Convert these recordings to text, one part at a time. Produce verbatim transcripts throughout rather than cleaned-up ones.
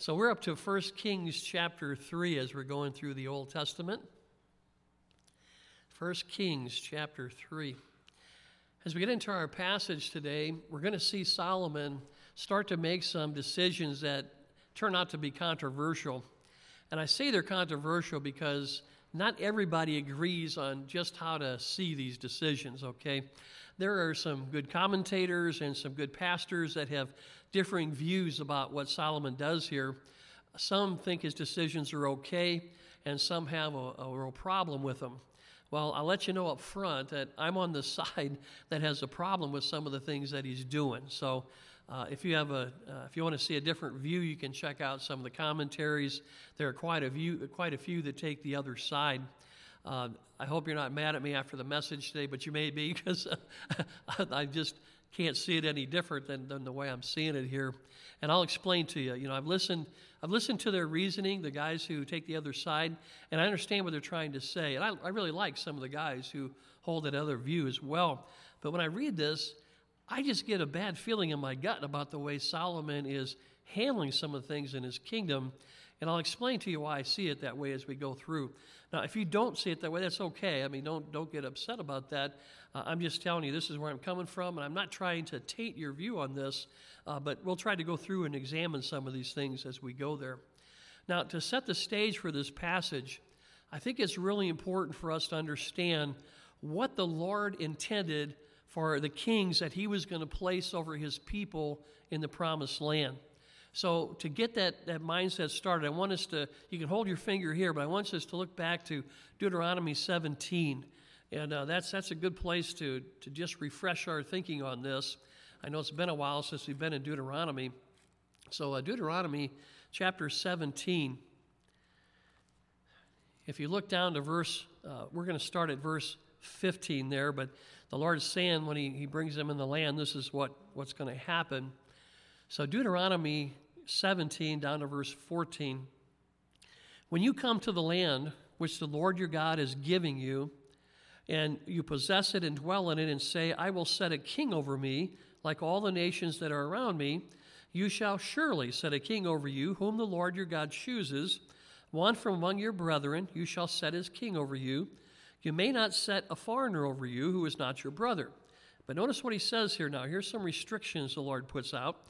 So we're up to First Kings chapter three as we're going through the Old Testament. First Kings chapter three. As we get into our passage today, we're going to see Solomon start to make some decisions that turn out to be controversial. And I say they're controversial because not everybody agrees on just how to see these decisions, okay? There are some good commentators and some good pastors that have differing views about what Solomon does here. Some think his decisions are okay, and some have a, a real problem with them. Well, I'll let you know up front that I'm on the side that has a problem with some of the things that he's doing. So uh, if you have a, uh, if you want to see a different view, you can check out some of the commentaries. There are quite a few, quite a few that take the other side. Uh, I hope you're not mad at me after the message today, but you may be, because I just can't see it any different than, than the way I'm seeing it here. And I'll explain to you. You know, I've listened I've listened to their reasoning, the guys who take the other side, and I understand what they're trying to say. And I, I really like some of the guys who hold that other view as well. But when I read this, I just get a bad feeling in my gut about the way Solomon is handling some of the things in his kingdom. And I'll explain to you why I see it that way as we go through. Now, if you don't see it that way, that's okay. I mean, don't don't get upset about that. Uh, I'm just telling you this is where I'm coming from, and I'm not trying to taint your view on this, uh, but we'll try to go through and examine some of these things as we go there. Now, to set the stage for this passage, I think it's really important for us to understand what the Lord intended for the kings that he was going to place over his people in the promised land. So to get that, that mindset started, I want us to, you can hold your finger here, but I want us to look back to Deuteronomy seventeen. And uh, that's that's a good place to, to just refresh our thinking on this. I know it's been a while since we've been in Deuteronomy. So uh, Deuteronomy chapter seventeen. If you look down to verse, uh, we're going to start at verse fifteen there, but the Lord's saying when he, he brings them in the land, this is what, what's going to happen. So Deuteronomy seventeen, down to verse fourteen. When you come to the land which the Lord your God is giving you, and you possess it and dwell in it, and say, I will set a king over me, like all the nations that are around me, you shall surely set a king over you, whom the Lord your God chooses. One from among your brethren, you shall set his king over you. You may not set a foreigner over you who is not your brother. But notice what he says here now. Here's some restrictions the Lord puts out.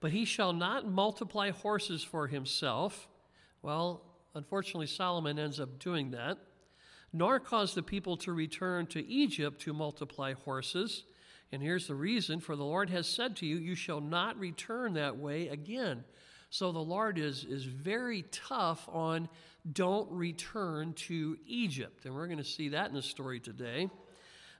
But he shall not multiply horses for himself. Well, unfortunately, Solomon ends up doing that. Nor cause the people to return to Egypt to multiply horses. And here's the reason. For the Lord has said to you, you shall not return that way again. So the Lord is, is very tough on don't return to Egypt. And we're going to see that in the story today.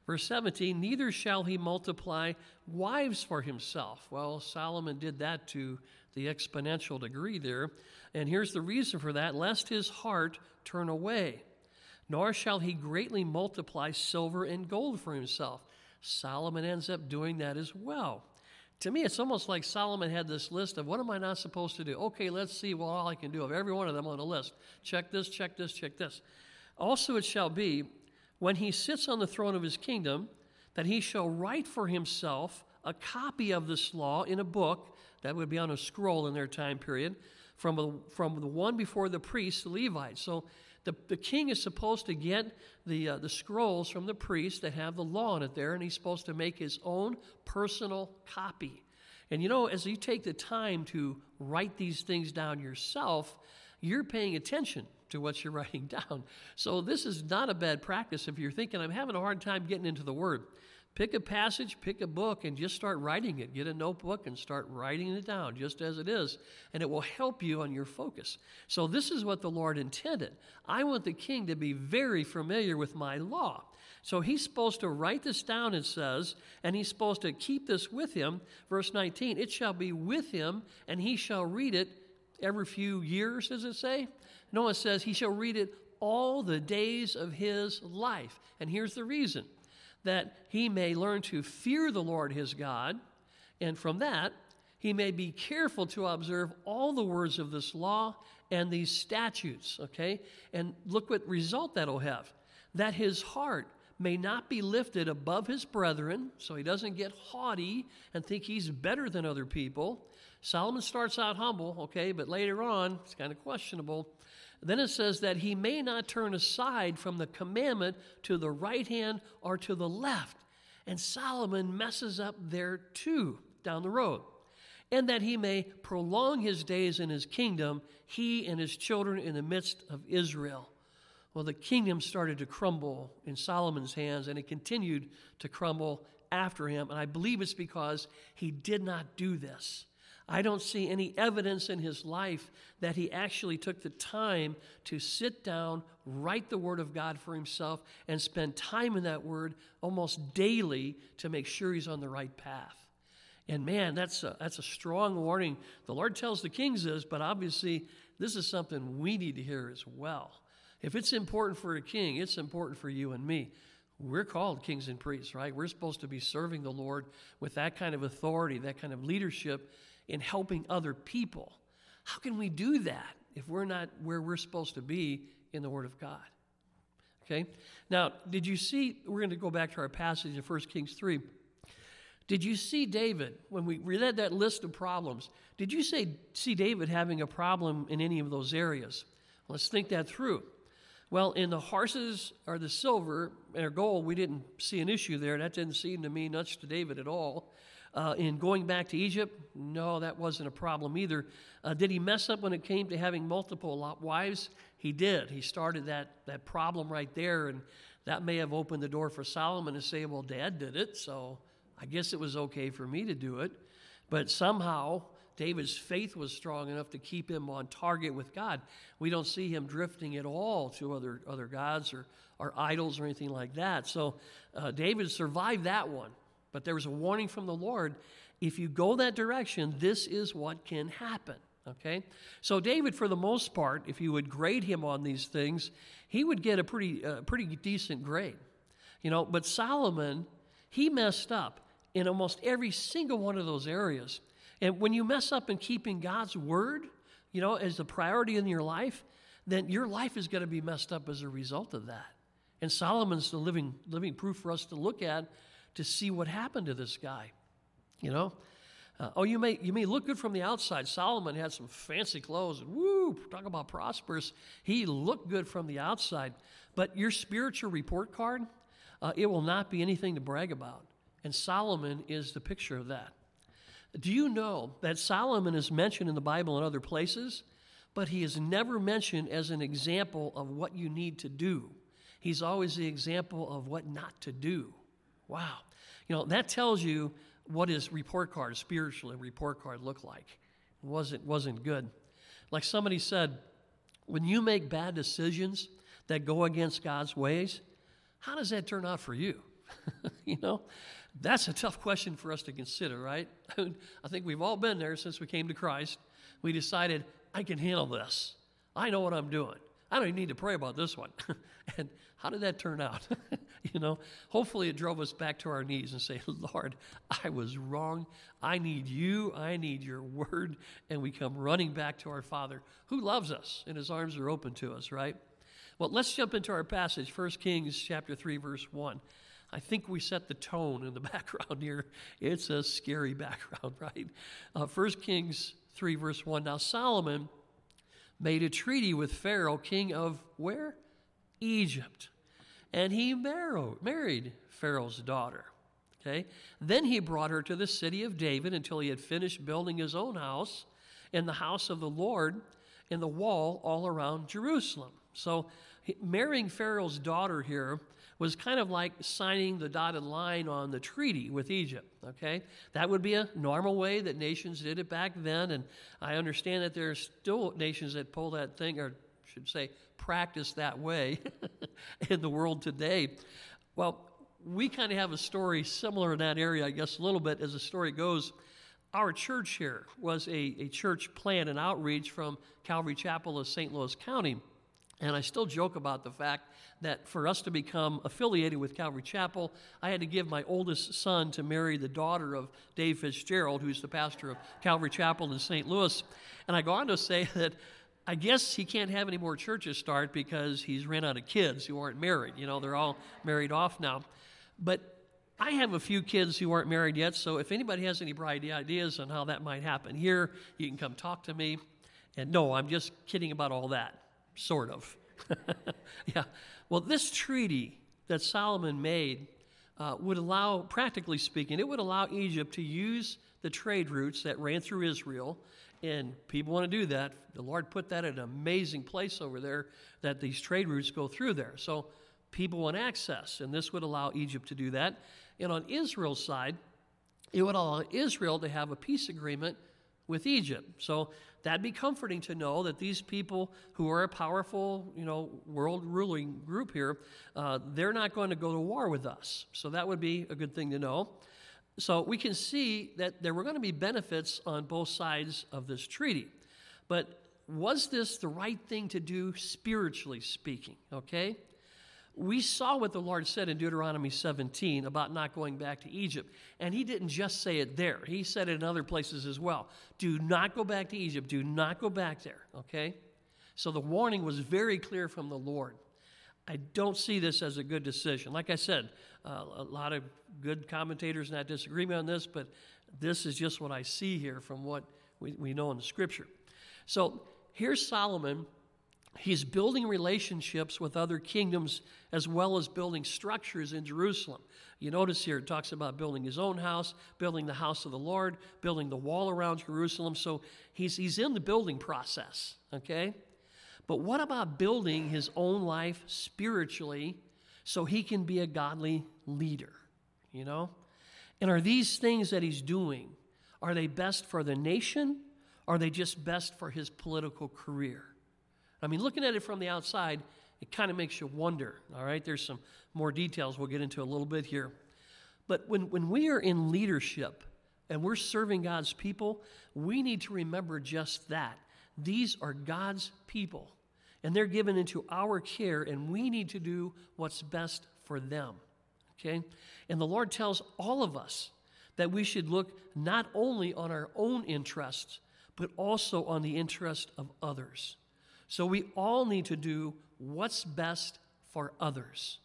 Verse seventeen, neither shall he multiply wives for himself. Well, Solomon did that to the exponential degree there. And here's the reason for that, lest his heart turn away. Nor shall he greatly multiply silver and gold for himself. Solomon ends up doing that as well. To me, it's almost like Solomon had this list of what am I not supposed to do? Okay, let's see what all I can do of every one of them on a list. Check this, check this, check this. Also it shall be, when he sits on the throne of his kingdom, that he shall write for himself a copy of this law in a book that would be on a scroll in their time period from, a, from the one before the priests, the Levites. So the, the king is supposed to get the, uh, the scrolls from the priests that have the law in it there, and he's supposed to make his own personal copy. And you know, as you take the time to write these things down yourself, you're paying attention to what you're writing down. So this is not a bad practice if you're thinking, I'm having a hard time getting into the Word. Pick a passage, pick a book, and just start writing it. Get a notebook and start writing it down just as it is, and it will help you on your focus. So this is what the Lord intended. I want the king to be very familiar with my law. So he's supposed to write this down, it says, and he's supposed to keep this with him. Verse nineteen, it shall be with him, and he shall read it every few years, does it say? Noah says he shall read it all the days of his life. And here's the reason, that he may learn to fear the Lord his God, and from that he may be careful to observe all the words of this law and these statutes, okay? And look what result that'll have, that his heart may not be lifted above his brethren, so he doesn't get haughty and think he's better than other people, Solomon starts out humble, okay, but later on, it's kind of questionable. Then it says that he may not turn aside from the commandment to the right hand or to the left. And Solomon messes up there too down the road. And that he may prolong his days in his kingdom, he and his children in the midst of Israel. Well, the kingdom started to crumble in Solomon's hands, and it continued to crumble after him. And I believe it's because he did not do this. I don't see any evidence in his life that he actually took the time to sit down, write the Word of God for himself, and spend time in that Word almost daily to make sure he's on the right path. And man, that's a, that's a strong warning. The Lord tells the kings this, but obviously this is something we need to hear as well. If it's important for a king, it's important for you and me. We're called kings and priests, right? We're supposed to be serving the Lord with that kind of authority, that kind of leadership in helping other people. How can we do that if we're not where we're supposed to be in the Word of God? Okay? Now, did you see, we're going to go back to our passage in First Kings three. Did you see David, when we read that list of problems, did you say, see David having a problem in any of those areas? Let's think that through. Well, in the horses or the silver or gold, we didn't see an issue there. That didn't seem to me much to David at all. Uh, in going back to Egypt, no, that wasn't a problem either. Uh, did he mess up when it came to having multiple wives? He did. He started that, that problem right there, and that may have opened the door for Solomon to say, well, Dad did it, so I guess it was okay for me to do it. But somehow David's faith was strong enough to keep him on target with God. We don't see him drifting at all to other other gods or, or idols or anything like that. So uh, David survived that one. But there was a warning from the Lord. If you go that direction, this is what can happen. Okay? So David, for the most part, if you would grade him on these things, he would get a pretty uh, pretty decent grade. You know, but Solomon, he messed up in almost every single one of those areas. And when you mess up in keeping God's word, you know, as the priority in your life, then your life is going to be messed up as a result of that. And Solomon's the living living proof for us to look at to see what happened to this guy, you know. Uh, oh, you may you may look good from the outside. Solomon had some fancy clothes. Woo, talk about prosperous. He looked good from the outside. But your spiritual report card, uh, it will not be anything to brag about. And Solomon is the picture of that. Do you know that Solomon is mentioned in the Bible and other places, but he is never mentioned as an example of what you need to do? He's always the example of what not to do. Wow. You know, that tells you what his report card, spiritually report card, looked like. It wasn't, wasn't good. Like somebody said, when you make bad decisions that go against God's ways, how does that turn out for you? You know? That's a tough question for us to consider, right? I think we've all been there since we came to Christ. We decided, I can handle this. I know what I'm doing. I don't even need to pray about this one. And how did that turn out? You know, hopefully it drove us back to our knees and say, Lord, I was wrong. I need you. I need your word. And we come running back to our Father who loves us and his arms are open to us, right? Well, let's jump into our passage, First Kings chapter three, verse one. I think we set the tone in the background here. It's a scary background, right? Uh, First Kings three, verse one. Now Solomon made a treaty with Pharaoh, king of where? Egypt. And he married Pharaoh's daughter. Okay? Then he brought her to the city of David until he had finished building his own house and the house of the Lord and the wall all around Jerusalem. So marrying Pharaoh's daughter here was kind of like signing the dotted line on the treaty with Egypt, okay? That would be a normal way that nations did it back then, and I understand that there are still nations that pull that thing, or should say practice that way in the world today. Well, we kind of have a story similar in that area, I guess, a little bit as the story goes. Our church here was a, a church plan and outreach from Calvary Chapel of Saint Louis County. And I still joke about the fact that for us to become affiliated with Calvary Chapel, I had to give my oldest son to marry the daughter of Dave Fitzgerald, who's the pastor of Calvary Chapel in Saint Louis. And I go on to say that I guess he can't have any more churches start because he's ran out of kids who aren't married. You know, they're all married off now. But I have a few kids who aren't married yet, so if anybody has any bright ideas on how that might happen here, you can come talk to me. And no, I'm just kidding about all that, sort of. Yeah. Well, this treaty that Solomon made uh, would allow, practically speaking, it would allow Egypt to use the trade routes that ran through Israel, and people want to do that. The Lord put that at an amazing place over there, that these trade routes go through there. So people want access, and this would allow Egypt to do that. And on Israel's side, it would allow Israel to have a peace agreement with Egypt. So that'd be comforting to know that these people who are a powerful, you know, world ruling group here, uh, they're not going to go to war with us. So that would be a good thing to know. So we can see that there were going to be benefits on both sides of this treaty. But was this the right thing to do spiritually speaking? Okay? We saw what the Lord said in Deuteronomy seventeen about not going back to Egypt. And he didn't just say it there. He said it in other places as well. Do not go back to Egypt. Do not go back there, okay? So the warning was very clear from the Lord. I don't see this as a good decision. Like I said, uh, a lot of good commentators not disagreeing on this, but this is just what I see here from what we, we know in the Scripture. So here's Solomon. He's building relationships with other kingdoms as well as building structures in Jerusalem. You notice here it talks about building his own house, building the house of the Lord, building the wall around Jerusalem. So he's he's in the building process, okay? But what about building his own life spiritually so he can be a godly leader, you know? And are these things that he's doing, are they best for the nation? Or are they just best for his political career? I mean, looking at it from the outside, it kind of makes you wonder, all right? There's some more details we'll get into a little bit here. But when, when we are in leadership and we're serving God's people, we need to remember just that. These are God's people, and they're given into our care, and we need to do what's best for them, okay? And the Lord tells all of us that we should look not only on our own interests, but also on the interest of others. So we all need to do what's best for others.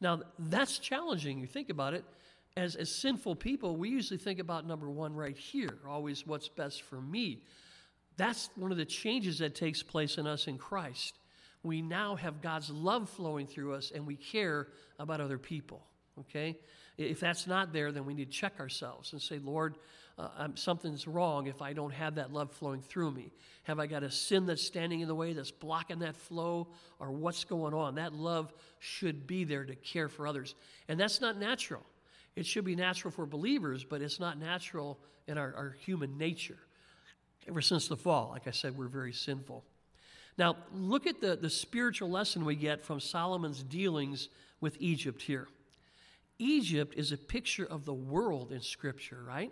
Now, that's challenging. You think about it. As, as sinful people, we usually think about number one right here, always what's best for me. That's one of the changes that takes place in us in Christ. We now have God's love flowing through us, and we care about other people, okay? If that's not there, then we need to check ourselves and say, Lord, uh, I'm, something's wrong if I don't have that love flowing through me. Have I got a sin that's standing in the way that's blocking that flow, or what's going on? That love should be there to care for others, and that's not natural. It should be natural for believers, but it's not natural in our, our human nature. Ever since the fall, like I said, we're very sinful. Now, look at the, the spiritual lesson we get from Solomon's dealings with Egypt here. Egypt is a picture of the world in Scripture, right?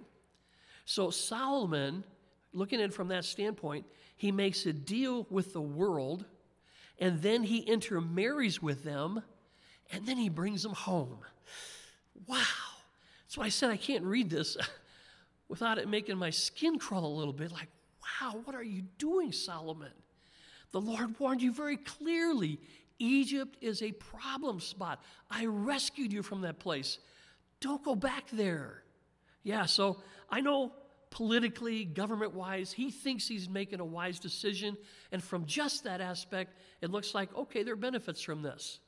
So Solomon, looking at it from that standpoint, he makes a deal with the world, and then he intermarries with them, and then he brings them home. Wow. That's why I said I can't read this without it making my skin crawl a little bit, like, wow, what are you doing, Solomon? The Lord warned you very clearly. Egypt is a problem spot. I rescued you from that place. Don't go back there. Yeah, so I know politically, government-wise, he thinks he's making a wise decision, and from just that aspect, it looks like, okay, there are benefits from this.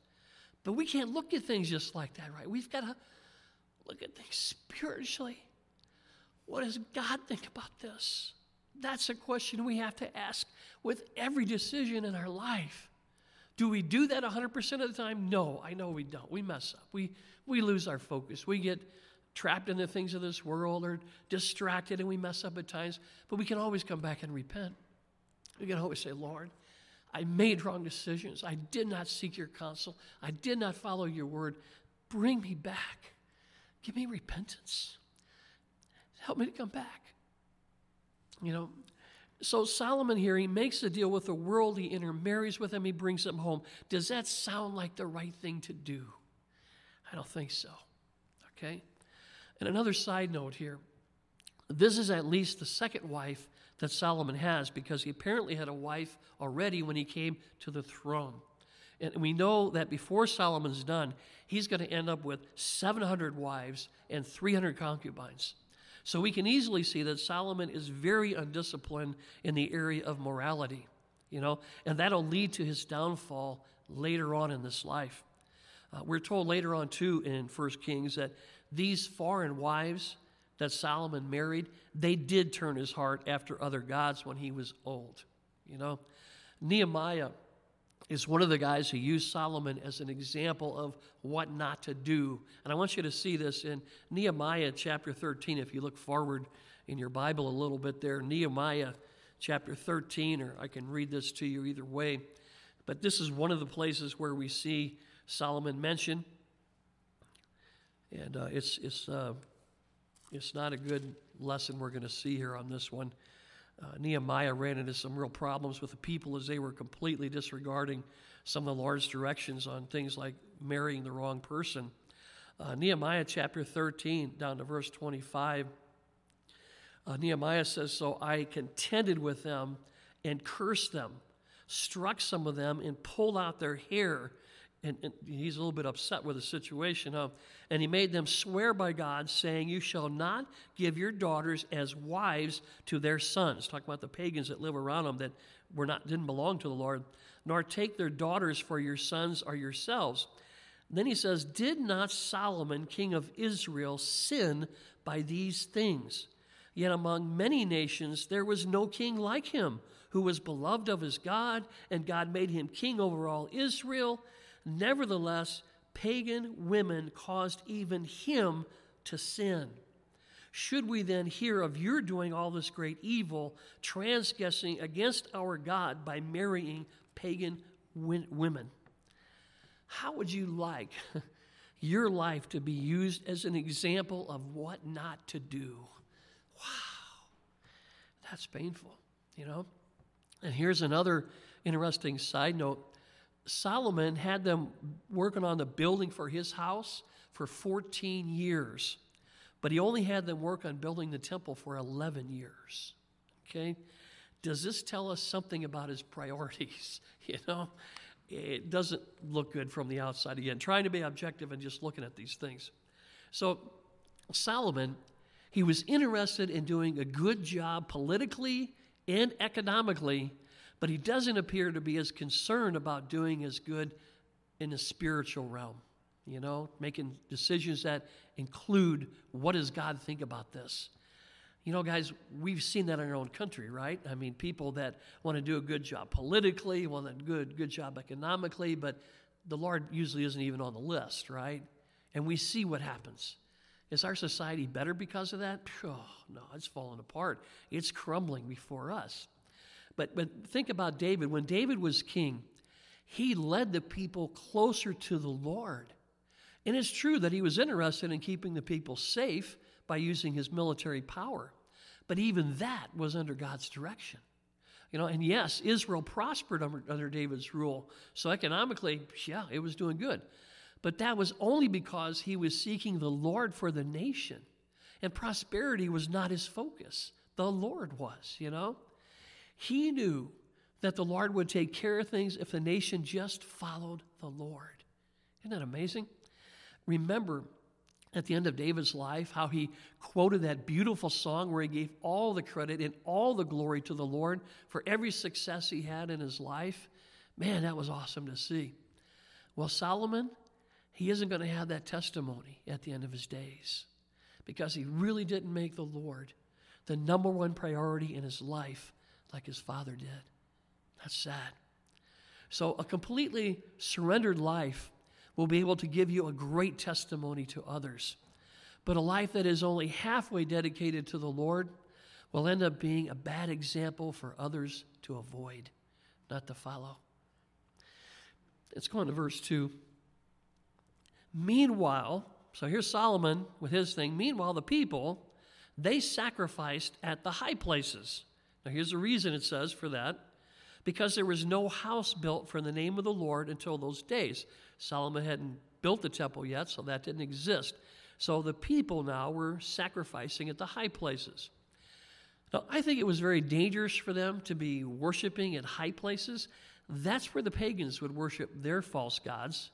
But we can't look at things just like that, right? We've got to look at things spiritually. What does God think about this? That's a question we have to ask with every decision in our life. Do we do that one hundred percent of the time? No, I know we don't. We mess up. We we lose our focus. We get trapped in the things of this world or distracted, and we mess up at times. But we can always come back and repent. We can always say, Lord, I made wrong decisions. I did not seek your counsel. I did not follow your word. Bring me back. Give me repentance. Help me to come back. You know, so Solomon here, he makes a deal with the world. He intermarries with them. He brings them home. Does that sound like the right thing to do? I don't think so, okay? And another side note here, this is at least the second wife that Solomon has, because he apparently had a wife already when he came to the throne. And we know that before Solomon's done, he's going to end up with seven hundred wives and three hundred concubines. So we can easily see that Solomon is very undisciplined in the area of morality, you know, and that'll lead to his downfall later on in this life. Uh, we're told later on, too, in First Kings that these foreign wives that Solomon married, they did turn his heart after other gods when he was old, you know. Nehemiah is one of the guys who used Solomon as an example of what not to do. And I want you to see this in Nehemiah chapter thirteen. If you look forward in your Bible a little bit there, Nehemiah chapter thirteen, or I can read this to you either way. But this is one of the places where we see Solomon mentioned. And uh, it's, it's, uh, it's not a good lesson we're going to see here on this one. Uh, Nehemiah ran into some real problems with the people as they were completely disregarding some of the Lord's directions on things like marrying the wrong person. Uh, Nehemiah chapter thirteen, down to verse twenty-five, uh, Nehemiah says, "So I contended with them and cursed them, struck some of them and pulled out their hair." And, and he's a little bit upset with the situation. Huh? "And he made them swear by God, saying, 'You shall not give your daughters as wives to their sons.'" Talking about the pagans that live around them that were not didn't belong to the Lord. "Nor take their daughters for your sons or yourselves." And then he says, "Did not Solomon, king of Israel, sin by these things? Yet among many nations there was no king like him, who was beloved of his God, and God made him king over all Israel. Nevertheless, pagan women caused even him to sin. Should we then hear of your doing all this great evil, transgressing against our God by marrying pagan women?" How would you like your life to be used as an example of what not to do? Wow, that's painful, you know? And here's another interesting side note. Solomon had them working on the building for his house for fourteen years, but he only had them work on building the temple for eleven years, okay? Does this tell us something about his priorities, you know? It doesn't look good from the outside again, trying to be objective and just looking at these things. So Solomon, he was interested in doing a good job politically and economically, but he doesn't appear to be as concerned about doing as good in the spiritual realm, you know, making decisions that include what does God think about this. You know, guys, we've seen that in our own country, right? I mean, people that want to do a good job politically, want a good, good job economically, but the Lord usually isn't even on the list, right? And we see what happens. Is our society better because of that? Oh, no, it's falling apart. It's crumbling before us. But, but think about David. When David was king, he led the people closer to the Lord. And it's true that he was interested in keeping the people safe by using his military power. But even that was under God's direction. You know, and yes, Israel prospered under, under David's rule. So economically, yeah, it was doing good. But that was only because he was seeking the Lord for the nation. And prosperity was not his focus. The Lord was, you know. He knew that the Lord would take care of things if the nation just followed the Lord. Isn't that amazing? Remember at the end of David's life how he quoted that beautiful song where he gave all the credit and all the glory to the Lord for every success he had in his life? Man, that was awesome to see. Well, Solomon, he isn't going to have that testimony at the end of his days because he really didn't make the Lord the number one priority in his life like his father did. That's sad. So a completely surrendered life will be able to give you a great testimony to others. But a life that is only halfway dedicated to the Lord will end up being a bad example for others to avoid, not to follow. Let's go on to verse two. Meanwhile, so here's Solomon with his thing. Meanwhile, the people, they sacrificed at the high places. Now, here's the reason it says for that. Because there was no house built for the name of the Lord until those days. Solomon hadn't built the temple yet, so that didn't exist. So the people now were sacrificing at the high places. Now, I think it was very dangerous for them to be worshiping in high places. That's where the pagans would worship their false gods.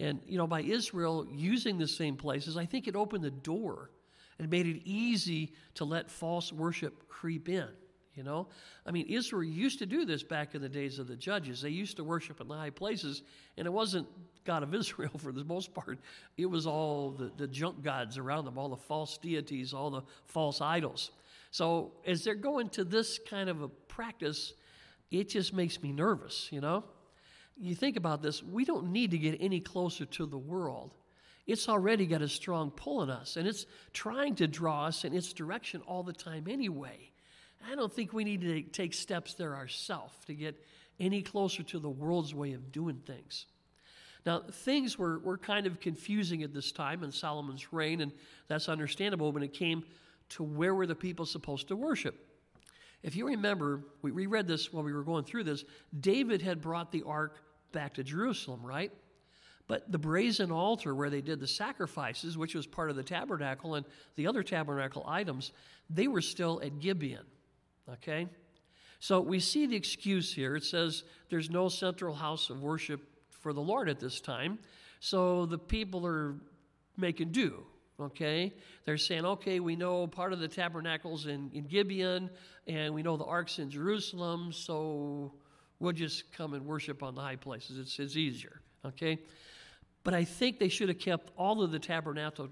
And, you know, by Israel using the same places, I think it opened the door and made it easy to let false worship creep in, you know. I mean, Israel used to do this back in the days of the judges. They used to worship in the high places, and it wasn't God of Israel for the most part. It was all the, the junk gods around them, all the false deities, all the false idols. So as they're going to this kind of a practice, it just makes me nervous, you know. You think about this, we don't need to get any closer to the world. It's already got a strong pull on us, and it's trying to draw us in its direction all the time anyway. I don't think we need to take steps there ourselves to get any closer to the world's way of doing things. Now, things were, were kind of confusing at this time in Solomon's reign, and that's understandable when it came to where were the people supposed to worship. If you remember, we reread this while we were going through this, David had brought the ark back to Jerusalem, right? But the brazen altar where they did the sacrifices, which was part of the tabernacle and the other tabernacle items, they were still at Gibeon, okay? So we see the excuse here. It says there's no central house of worship for the Lord at this time, so the people are making do. Okay, they're saying, okay, we know part of the tabernacle's in, in Gibeon, and we know the ark's in Jerusalem, so we'll just come and worship on the high places. It's, it's easier, okay? But I think they should have kept all of the tabernacle,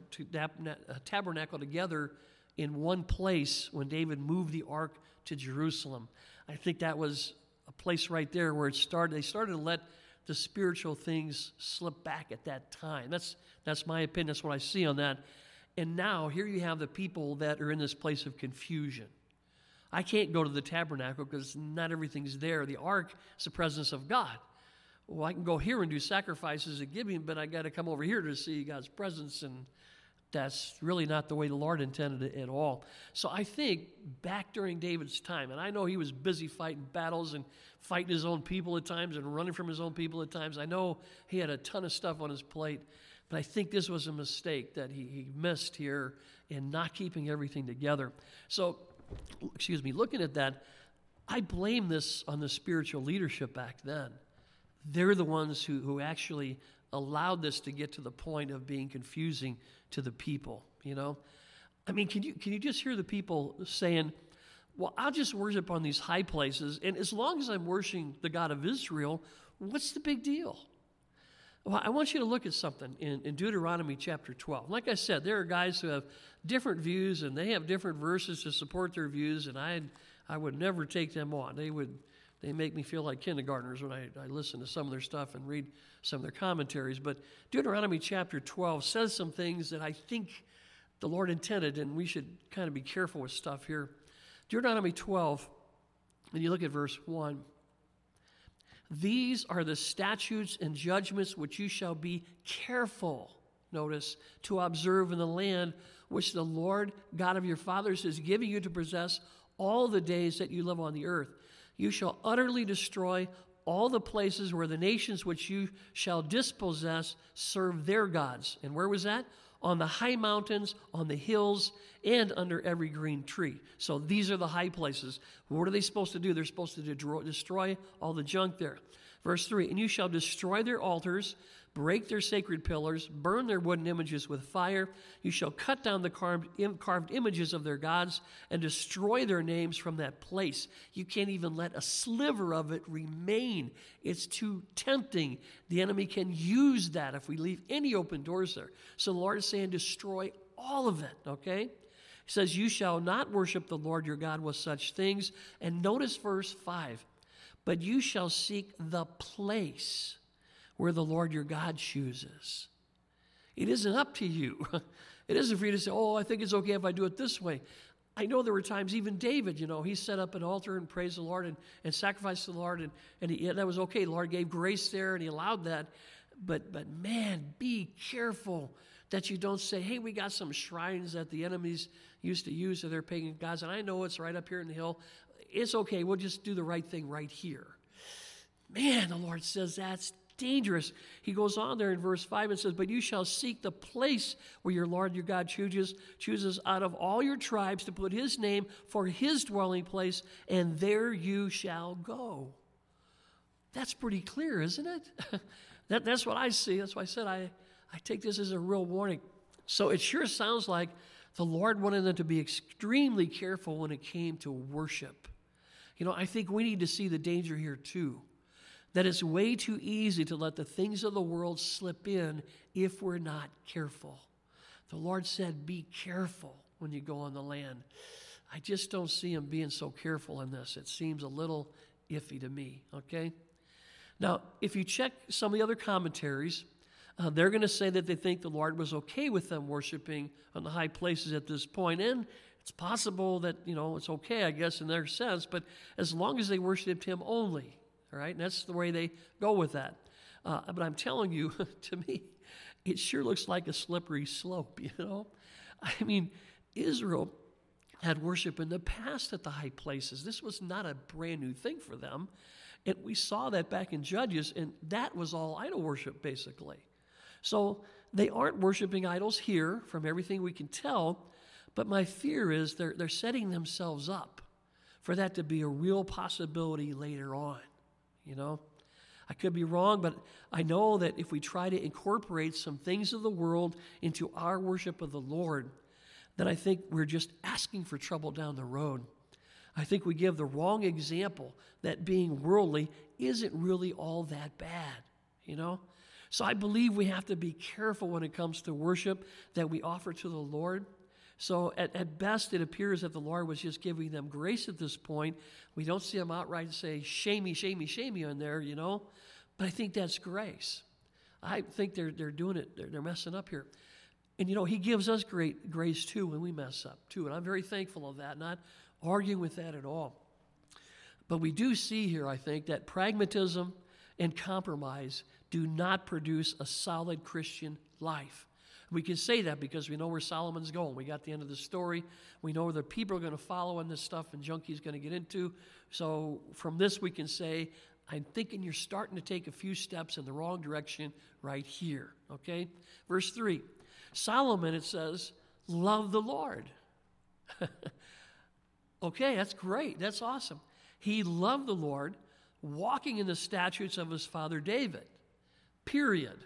tabernacle together in one place when David moved the ark to Jerusalem. I think that was a place right there where it started. They started to let the spiritual things slip back at that time. That's that's my opinion. That's what I see on that. And now here you have the people that are in this place of confusion. I can't go to the tabernacle because not everything's there. The ark is the presence of God. Well, I can go here and do sacrifices at Gibeon, but I got to come over here to see God's presence, and that's really not the way the Lord intended it at all. So I think back during David's time, and I know he was busy fighting battles and fighting his own people at times and running from his own people at times. I know he had a ton of stuff on his plate, but I think this was a mistake that he, he missed here in not keeping everything together. So, excuse me, looking at that, I blame this on the spiritual leadership back then. They're the ones who, who actually allowed this to get to the point of being confusing to the people, you know? I mean, can you can you just hear the people saying, well, I'll just worship on these high places, and as long as I'm worshiping the God of Israel, what's the big deal? Well, I want you to look at something in, in Deuteronomy chapter twelve. Like I said, there are guys who have different views, and they have different verses to support their views, and I I would never take them on. They would... They make me feel like kindergartners when I, I listen to some of their stuff and read some of their commentaries. But Deuteronomy chapter twelve says some things that I think the Lord intended, and we should kind of be careful with stuff here. Deuteronomy twelve, and you look at verse one. These are the statutes and judgments which you shall be careful, notice, to observe in the land which the Lord God of your fathers is giving you to possess all the days that you live on the earth. You shall utterly destroy all the places where the nations which you shall dispossess serve their gods. And where was that? On the high mountains, on the hills, and under every green tree. So these are the high places. What are they supposed to do? They're supposed to destroy all the junk there. Verse three, and you shall destroy their altars, break their sacred pillars, burn their wooden images with fire. You shall cut down the carved, im- carved images of their gods and destroy their names from that place. You can't even let a sliver of it remain. It's too tempting. The enemy can use that if we leave any open doors there. So the Lord is saying destroy all of it, okay? He says you shall not worship the Lord your God with such things. And notice verse five, but you shall seek the place where the Lord your God chooses. It isn't up to you. It isn't for you to say, oh, I think it's okay if I do it this way. I know there were times, even David, you know, he set up an altar and praised the Lord and, and sacrificed the Lord, and, and, he, and that was okay. The Lord gave grace there, and he allowed that. But, but man, be careful that you don't say, hey, we got some shrines that the enemies used to use of their pagan gods, and I know it's right up here in the hill. It's okay. We'll just do the right thing right here. Man, the Lord says that's dangerous. He goes on there in verse five and says, but you shall seek the place where your Lord your God chooses, chooses out of all your tribes to put his name for his dwelling place, and there you shall go. That's pretty clear, isn't it? that, that's what I see. That's why I said I, I take this as a real warning. So it sure sounds like the Lord wanted them to be extremely careful when it came to worship. You know, I think we need to see the danger here too, that it's way too easy to let the things of the world slip in if we're not careful. The Lord said, be careful when you go on the land. I just don't see him being so careful in this. It seems a little iffy to me, okay? Now, if you check some of the other commentaries, Uh, they're going to say that they think the Lord was okay with them worshiping on the high places at this point. And it's possible that, you know, it's okay, I guess, in their sense, but as long as they worshiped him only, all right? And that's the way they go with that. Uh, but I'm telling you, to me, it sure looks like a slippery slope, you know? I mean, Israel had worship in the past at the high places. This was not a brand new thing for them. And we saw that back in Judges, and that was all idol worship, basically. So they aren't worshiping idols here, from everything we can tell, but my fear is they're, they're setting themselves up for that to be a real possibility later on, you know? I could be wrong, but I know that if we try to incorporate some things of the world into our worship of the Lord, then I think we're just asking for trouble down the road. I think we give the wrong example that being worldly isn't really all that bad, you know? So I believe we have to be careful when it comes to worship that we offer to the Lord. So at, at best, it appears that the Lord was just giving them grace at this point. We don't see him outright say, shame me, shame me, shame me on there, you know. But I think that's grace. I think they're they're doing it. They're, they're messing up here. And, you know, he gives us great grace, too, when we mess up, too. And I'm very thankful of that, not arguing with that at all. But we do see here, I think, that pragmatism and compromise do not produce a solid Christian life. We can say that because we know where Solomon's going. We got the end of the story. We know where the people are going to follow in this stuff and junk he's going to get into. So from this we can say, I'm thinking you're starting to take a few steps in the wrong direction right here. Okay? Verse three. Solomon, it says, love the Lord. Okay, that's great. That's awesome. He loved the Lord, walking in the statutes of his father David. Period.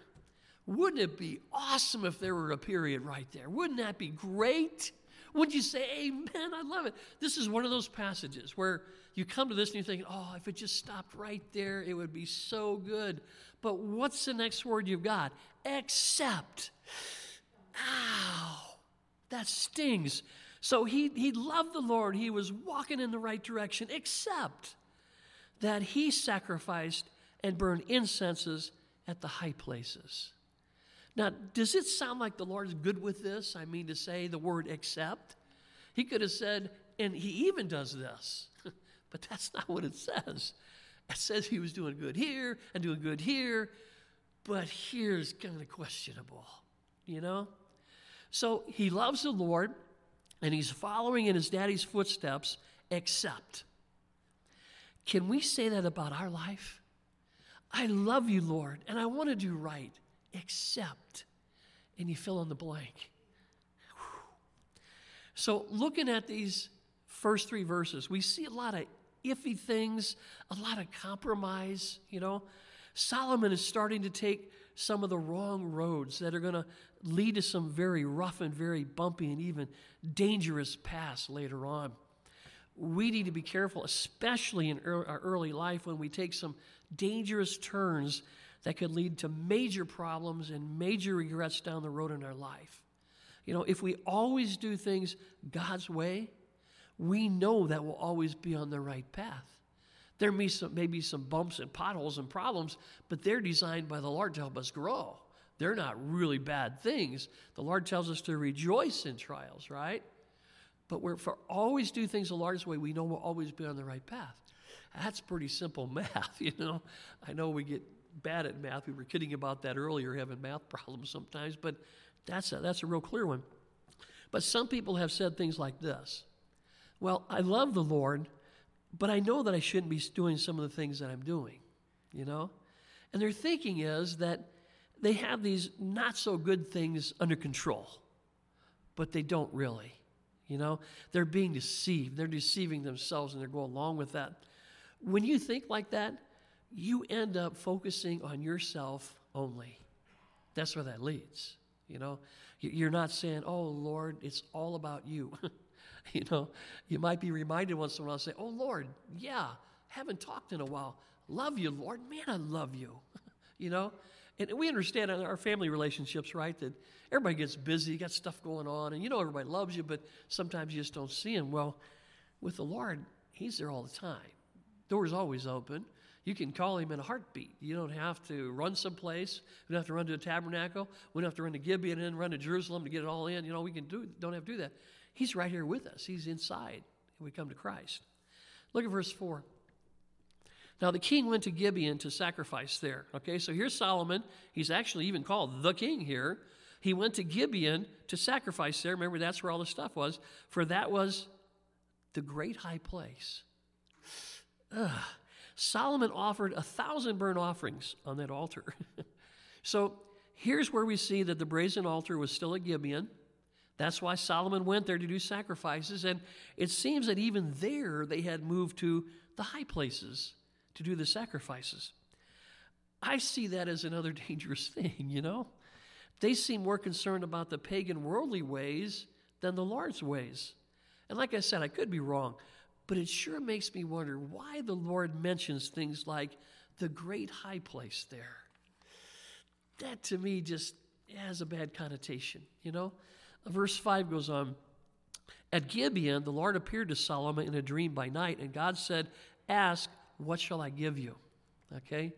Wouldn't it be awesome if there were a period right there? Wouldn't that be great? Wouldn't you say, amen? I love it. This is one of those passages where you come to this and you think, oh, if it just stopped right there, it would be so good. But what's the next word you've got? Except. Ow. That stings. So he, he loved the Lord. He was walking in the right direction, except that he sacrificed and burned incenses at the high places. Now, does it sound like the Lord is good with this? I mean to say the word except. He could have said, and he even does this. But that's not what it says. It says he was doing good here and doing good here, but here's kind of questionable, you know? So he loves the Lord, and he's following in his daddy's footsteps, except. Can we say that about our life? I love you, Lord, and I want to do right, except, and you fill in the blank. Whew. So looking at these first three verses, we see a lot of iffy things, a lot of compromise, you know. Solomon is starting to take some of the wrong roads that are going to lead to some very rough and very bumpy and even dangerous paths later on. We need to be careful, especially in our early life, when we take some dangerous turns that could lead to major problems and major regrets down the road in our life. You know, if we always do things God's way, we know that we'll always be on the right path. There may, some, may be some bumps and potholes and problems, but they're designed by the Lord to help us grow. They're not really bad things. The Lord tells us to rejoice in trials, right? But we're, for always do things the Lord's way, we know we'll always be on the right path. That's pretty simple math, you know. I know we get bad at math. We were kidding about that earlier, having math problems sometimes, but that's a, that's a real clear one. But some people have said things like this. Well, I love the Lord, but I know that I shouldn't be doing some of the things that I'm doing, you know. And their thinking is that they have these not so good things under control, but they don't really. You know, they're being deceived. They're deceiving themselves, and they're going along with that. When you think like that, you end up focusing on yourself only. That's where that leads. You know, you're not saying, "Oh, Lord, it's all about you." You know, you might be reminded once in a while to say, "Oh, Lord, yeah, haven't talked in a while. Love you, Lord. Man, I love you." You know, and we understand in our family relationships, right, that everybody gets busy, you got stuff going on, and you know everybody loves you, but sometimes you just don't see him. Well, with the Lord, he's there all the time. Door's always open. You can call him in a heartbeat. You don't have to run someplace. We don't have to run to a tabernacle. We don't have to run to Gibeon and then run to Jerusalem to get it all in. You know, we can do don't have to do that. He's right here with us. He's inside. We come to Christ. Look at verse four. Now the king went to Gibeon to sacrifice there. Okay, so here's Solomon. He's actually even called the king here. He went to Gibeon to sacrifice there. Remember, that's where all this stuff was. For that was the great high place. Ugh. Solomon offered a thousand burnt offerings on that altar. So here's where we see that the brazen altar was still at Gibeon. That's why Solomon went there to do sacrifices. And it seems that even there they had moved to the high places to do the sacrifices. I see that as another dangerous thing, you know. They seem more concerned about the pagan worldly ways than the Lord's ways. And like I said, I could be wrong, but it sure makes me wonder why the Lord mentions things like the great high place there. That to me just has a bad connotation, you know. Verse five goes on. At Gibeon, the Lord appeared to Solomon in a dream by night, and God said, "Ask, what shall I give you?" Okay?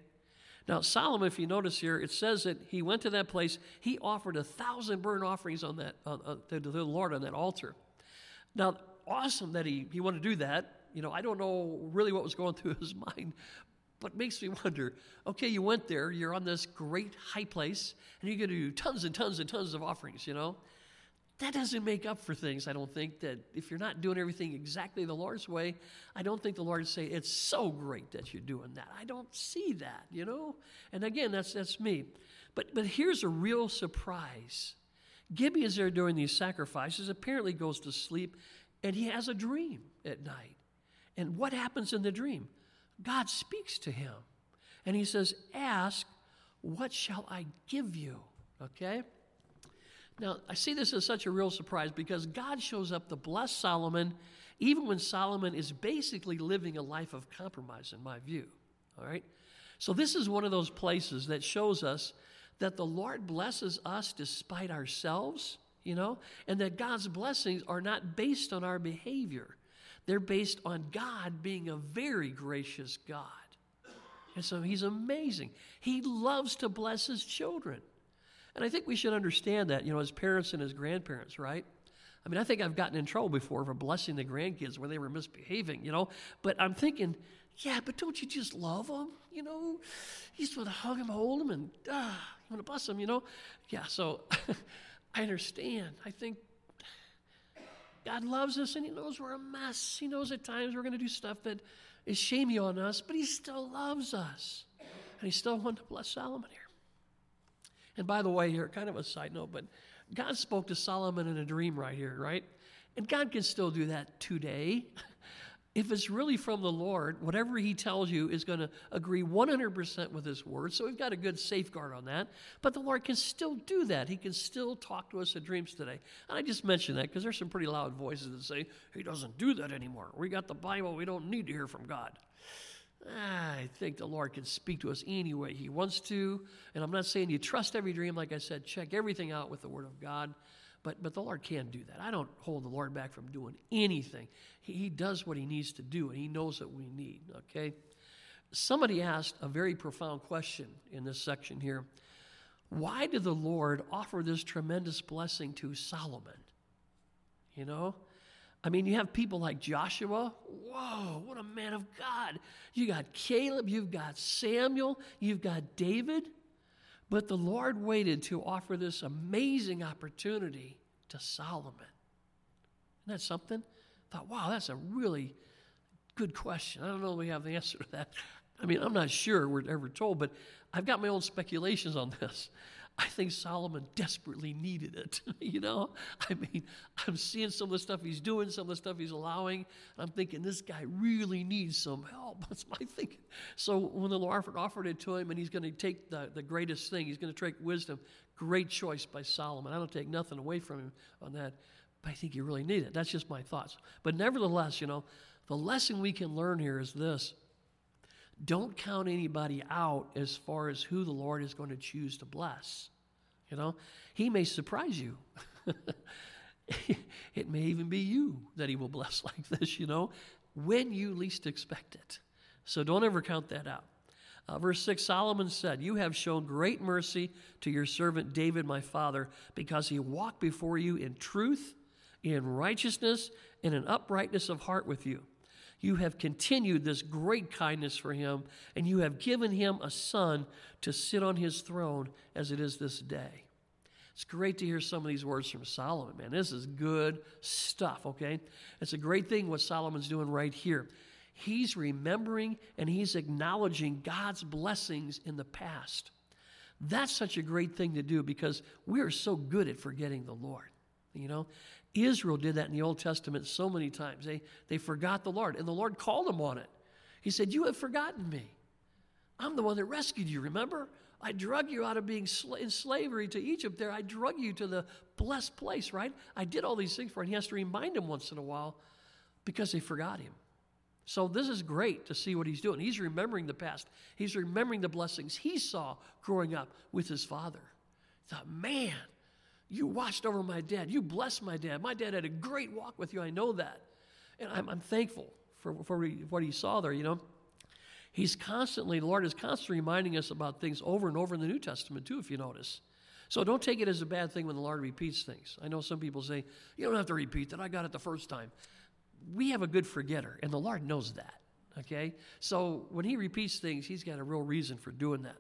Now, Solomon, if you notice here, it says that he went to that place. He offered a thousand burnt offerings on that on, on, to the Lord on that altar. Now, awesome that he, he wanted to do that. You know, I don't know really what was going through his mind, but it makes me wonder, okay, you went there, you're on this great high place, and you're going to do tons and tons and tons of offerings, you know? That doesn't make up for things, I don't think, that if you're not doing everything exactly the Lord's way, I don't think the Lord would say, "It's so great that you're doing that." I don't see that, you know? And again, that's that's me. But but here's a real surprise. Gibeon is there doing these sacrifices, apparently goes to sleep, and he has a dream at night. And what happens in the dream? God speaks to him, and he says, "Ask, what shall I give you?" Okay? Now, I see this as such a real surprise because God shows up to bless Solomon even when Solomon is basically living a life of compromise, in my view. All right? So this is one of those places that shows us that the Lord blesses us despite ourselves, you know, and that God's blessings are not based on our behavior. They're based on God being a very gracious God. And so he's amazing. He loves to bless his children. And I think we should understand that, you know, as parents and as grandparents, right? I mean, I think I've gotten in trouble before for blessing the grandkids when they were misbehaving, you know. But I'm thinking, yeah, but don't you just love them, you know? You just want to hug them, hold them, and ah, you want to bless them, you know? Yeah, so I understand. I think God loves us, and he knows we're a mess. He knows at times we're going to do stuff that is shamey on us, but he still loves us. And he still wanted to bless Solomon here. And by the way, here, kind of a side note, but God spoke to Solomon in a dream right here, right? And God can still do that today. If it's really from the Lord, whatever he tells you is going to agree one hundred percent with his word. So we've got a good safeguard on that. But the Lord can still do that. He can still talk to us in dreams today. And I just mention that because there's some pretty loud voices that say, he doesn't do that anymore. We got the Bible. We don't need to hear from God. I think the Lord can speak to us any way he wants to. And I'm not saying you trust every dream. Like I said, check everything out with the Word of God. But but the Lord can do that. I don't hold the Lord back from doing anything. He, he does what he needs to do, and he knows what we need, okay? Somebody asked a very profound question in this section here. Why did the Lord offer this tremendous blessing to Solomon? You know? I mean, you have people like Joshua. Whoa, what a man of God. You got Caleb, you've got Samuel, you've got David. But the Lord waited to offer this amazing opportunity to Solomon. Isn't that something? I thought, wow, that's a really good question. I don't know if we have the answer to that. I mean, I'm not sure we're ever told, but I've got my own speculations on this. I think Solomon desperately needed it, you know? I mean, I'm seeing some of the stuff he's doing, some of the stuff he's allowing, and I'm thinking, this guy really needs some help. That's my thinking. So when the Lord offered it to him, and he's going to take the, the greatest thing, he's going to take wisdom, great choice by Solomon. I don't take nothing away from him on that, but I think he really needed it. That's just my thoughts. But nevertheless, you know, the lesson we can learn here is this. Don't count anybody out as far as who the Lord is going to choose to bless. You know, he may surprise you. It may even be you that he will bless like this, you know, when you least expect it. So don't ever count that out. Uh, verse six, Solomon said, "You have shown great mercy to your servant David, my father, because he walked before you in truth, in righteousness, and in uprightness of heart with you. You have continued this great kindness for him, and you have given him a son to sit on his throne as it is this day." It's great to hear some of these words from Solomon, man. This is good stuff, okay? It's a great thing what Solomon's doing right here. He's remembering and he's acknowledging God's blessings in the past. That's such a great thing to do because we are so good at forgetting the Lord, you know? Israel did that in the Old Testament so many times. They, they forgot the Lord, and the Lord called them on it. He said, "You have forgotten me. I'm the one that rescued you, remember? I drug you out of being sl- in slavery to Egypt there. I drug you to the blessed place, right? I did all these things for him." He has to remind them once in a while because they forgot him. So this is great to see what he's doing. He's remembering the past. He's remembering the blessings he saw growing up with his father. He thought, man, you watched over my dad. You blessed my dad. My dad had a great walk with you. I know that. And I'm, I'm thankful for, for what he saw there, you know. He's constantly, the Lord is constantly reminding us about things over and over in the New Testament too, if you notice. So don't take it as a bad thing when the Lord repeats things. I know some people say, "You don't have to repeat that. I got it the first time." We have a good forgetter, and the Lord knows that, okay? So when he repeats things, he's got a real reason for doing that.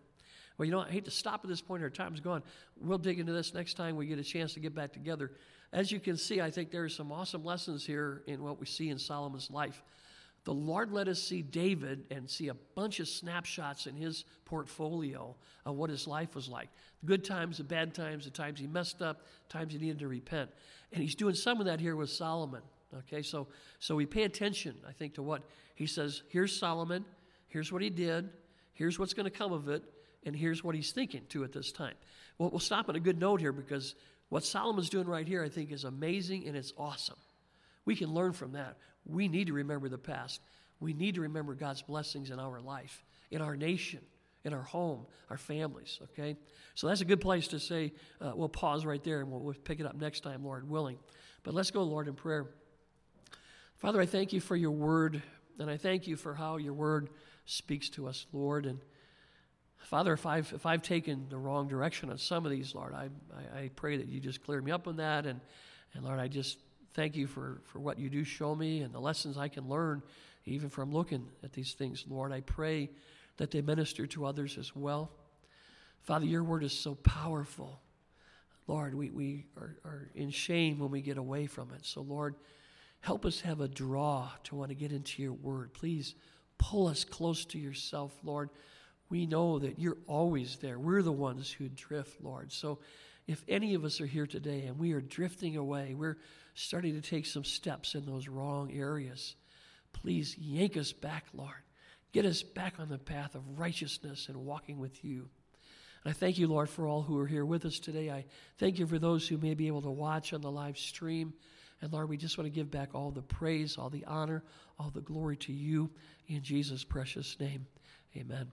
Well, you know, I hate to stop at this point. Our time's gone. We'll dig into this next time we get a chance to get back together. As you can see, I think there are some awesome lessons here in what we see in Solomon's life. The Lord let us see David and see a bunch of snapshots in his portfolio of what his life was like. The good times, the bad times, the times he messed up, times he needed to repent. And he's doing some of that here with Solomon. Okay, so, so we pay attention, I think, to what he says. Here's Solomon. Here's what he did. Here's what's going to come of it. And here's what he's thinking, too, at this time. Well, we'll stop on a good note here because what Solomon's doing right here, I think, is amazing and it's awesome. We can learn from that. We need to remember the past. We need to remember God's blessings in our life, in our nation, in our home, our families, okay? So that's a good place to say, uh, we'll pause right there and we'll, we'll pick it up next time, Lord willing. But let's go, Lord, in prayer. Father, I thank you for your word, and I thank you for how your word speaks to us, Lord, and Father, if I've, if I've taken the wrong direction on some of these, Lord, I, I, I pray that you just clear me up on that. And, and Lord, I just thank you for, for what you do show me and the lessons I can learn even from looking at these things, Lord. I pray that they minister to others as well. Father, your word is so powerful. Lord, we, we are, are in shame when we get away from it. So, Lord, help us have a draw to want to get into your word. Please pull us close to yourself, Lord. We know that you're always there. We're the ones who drift, Lord. So if any of us are here today and we are drifting away, we're starting to take some steps in those wrong areas, please yank us back, Lord. Get us back on the path of righteousness and walking with you. And I thank you, Lord, for all who are here with us today. I thank you for those who may be able to watch on the live stream. And, Lord, we just want to give back all the praise, all the honor, all the glory to you in Jesus' precious name. Amen.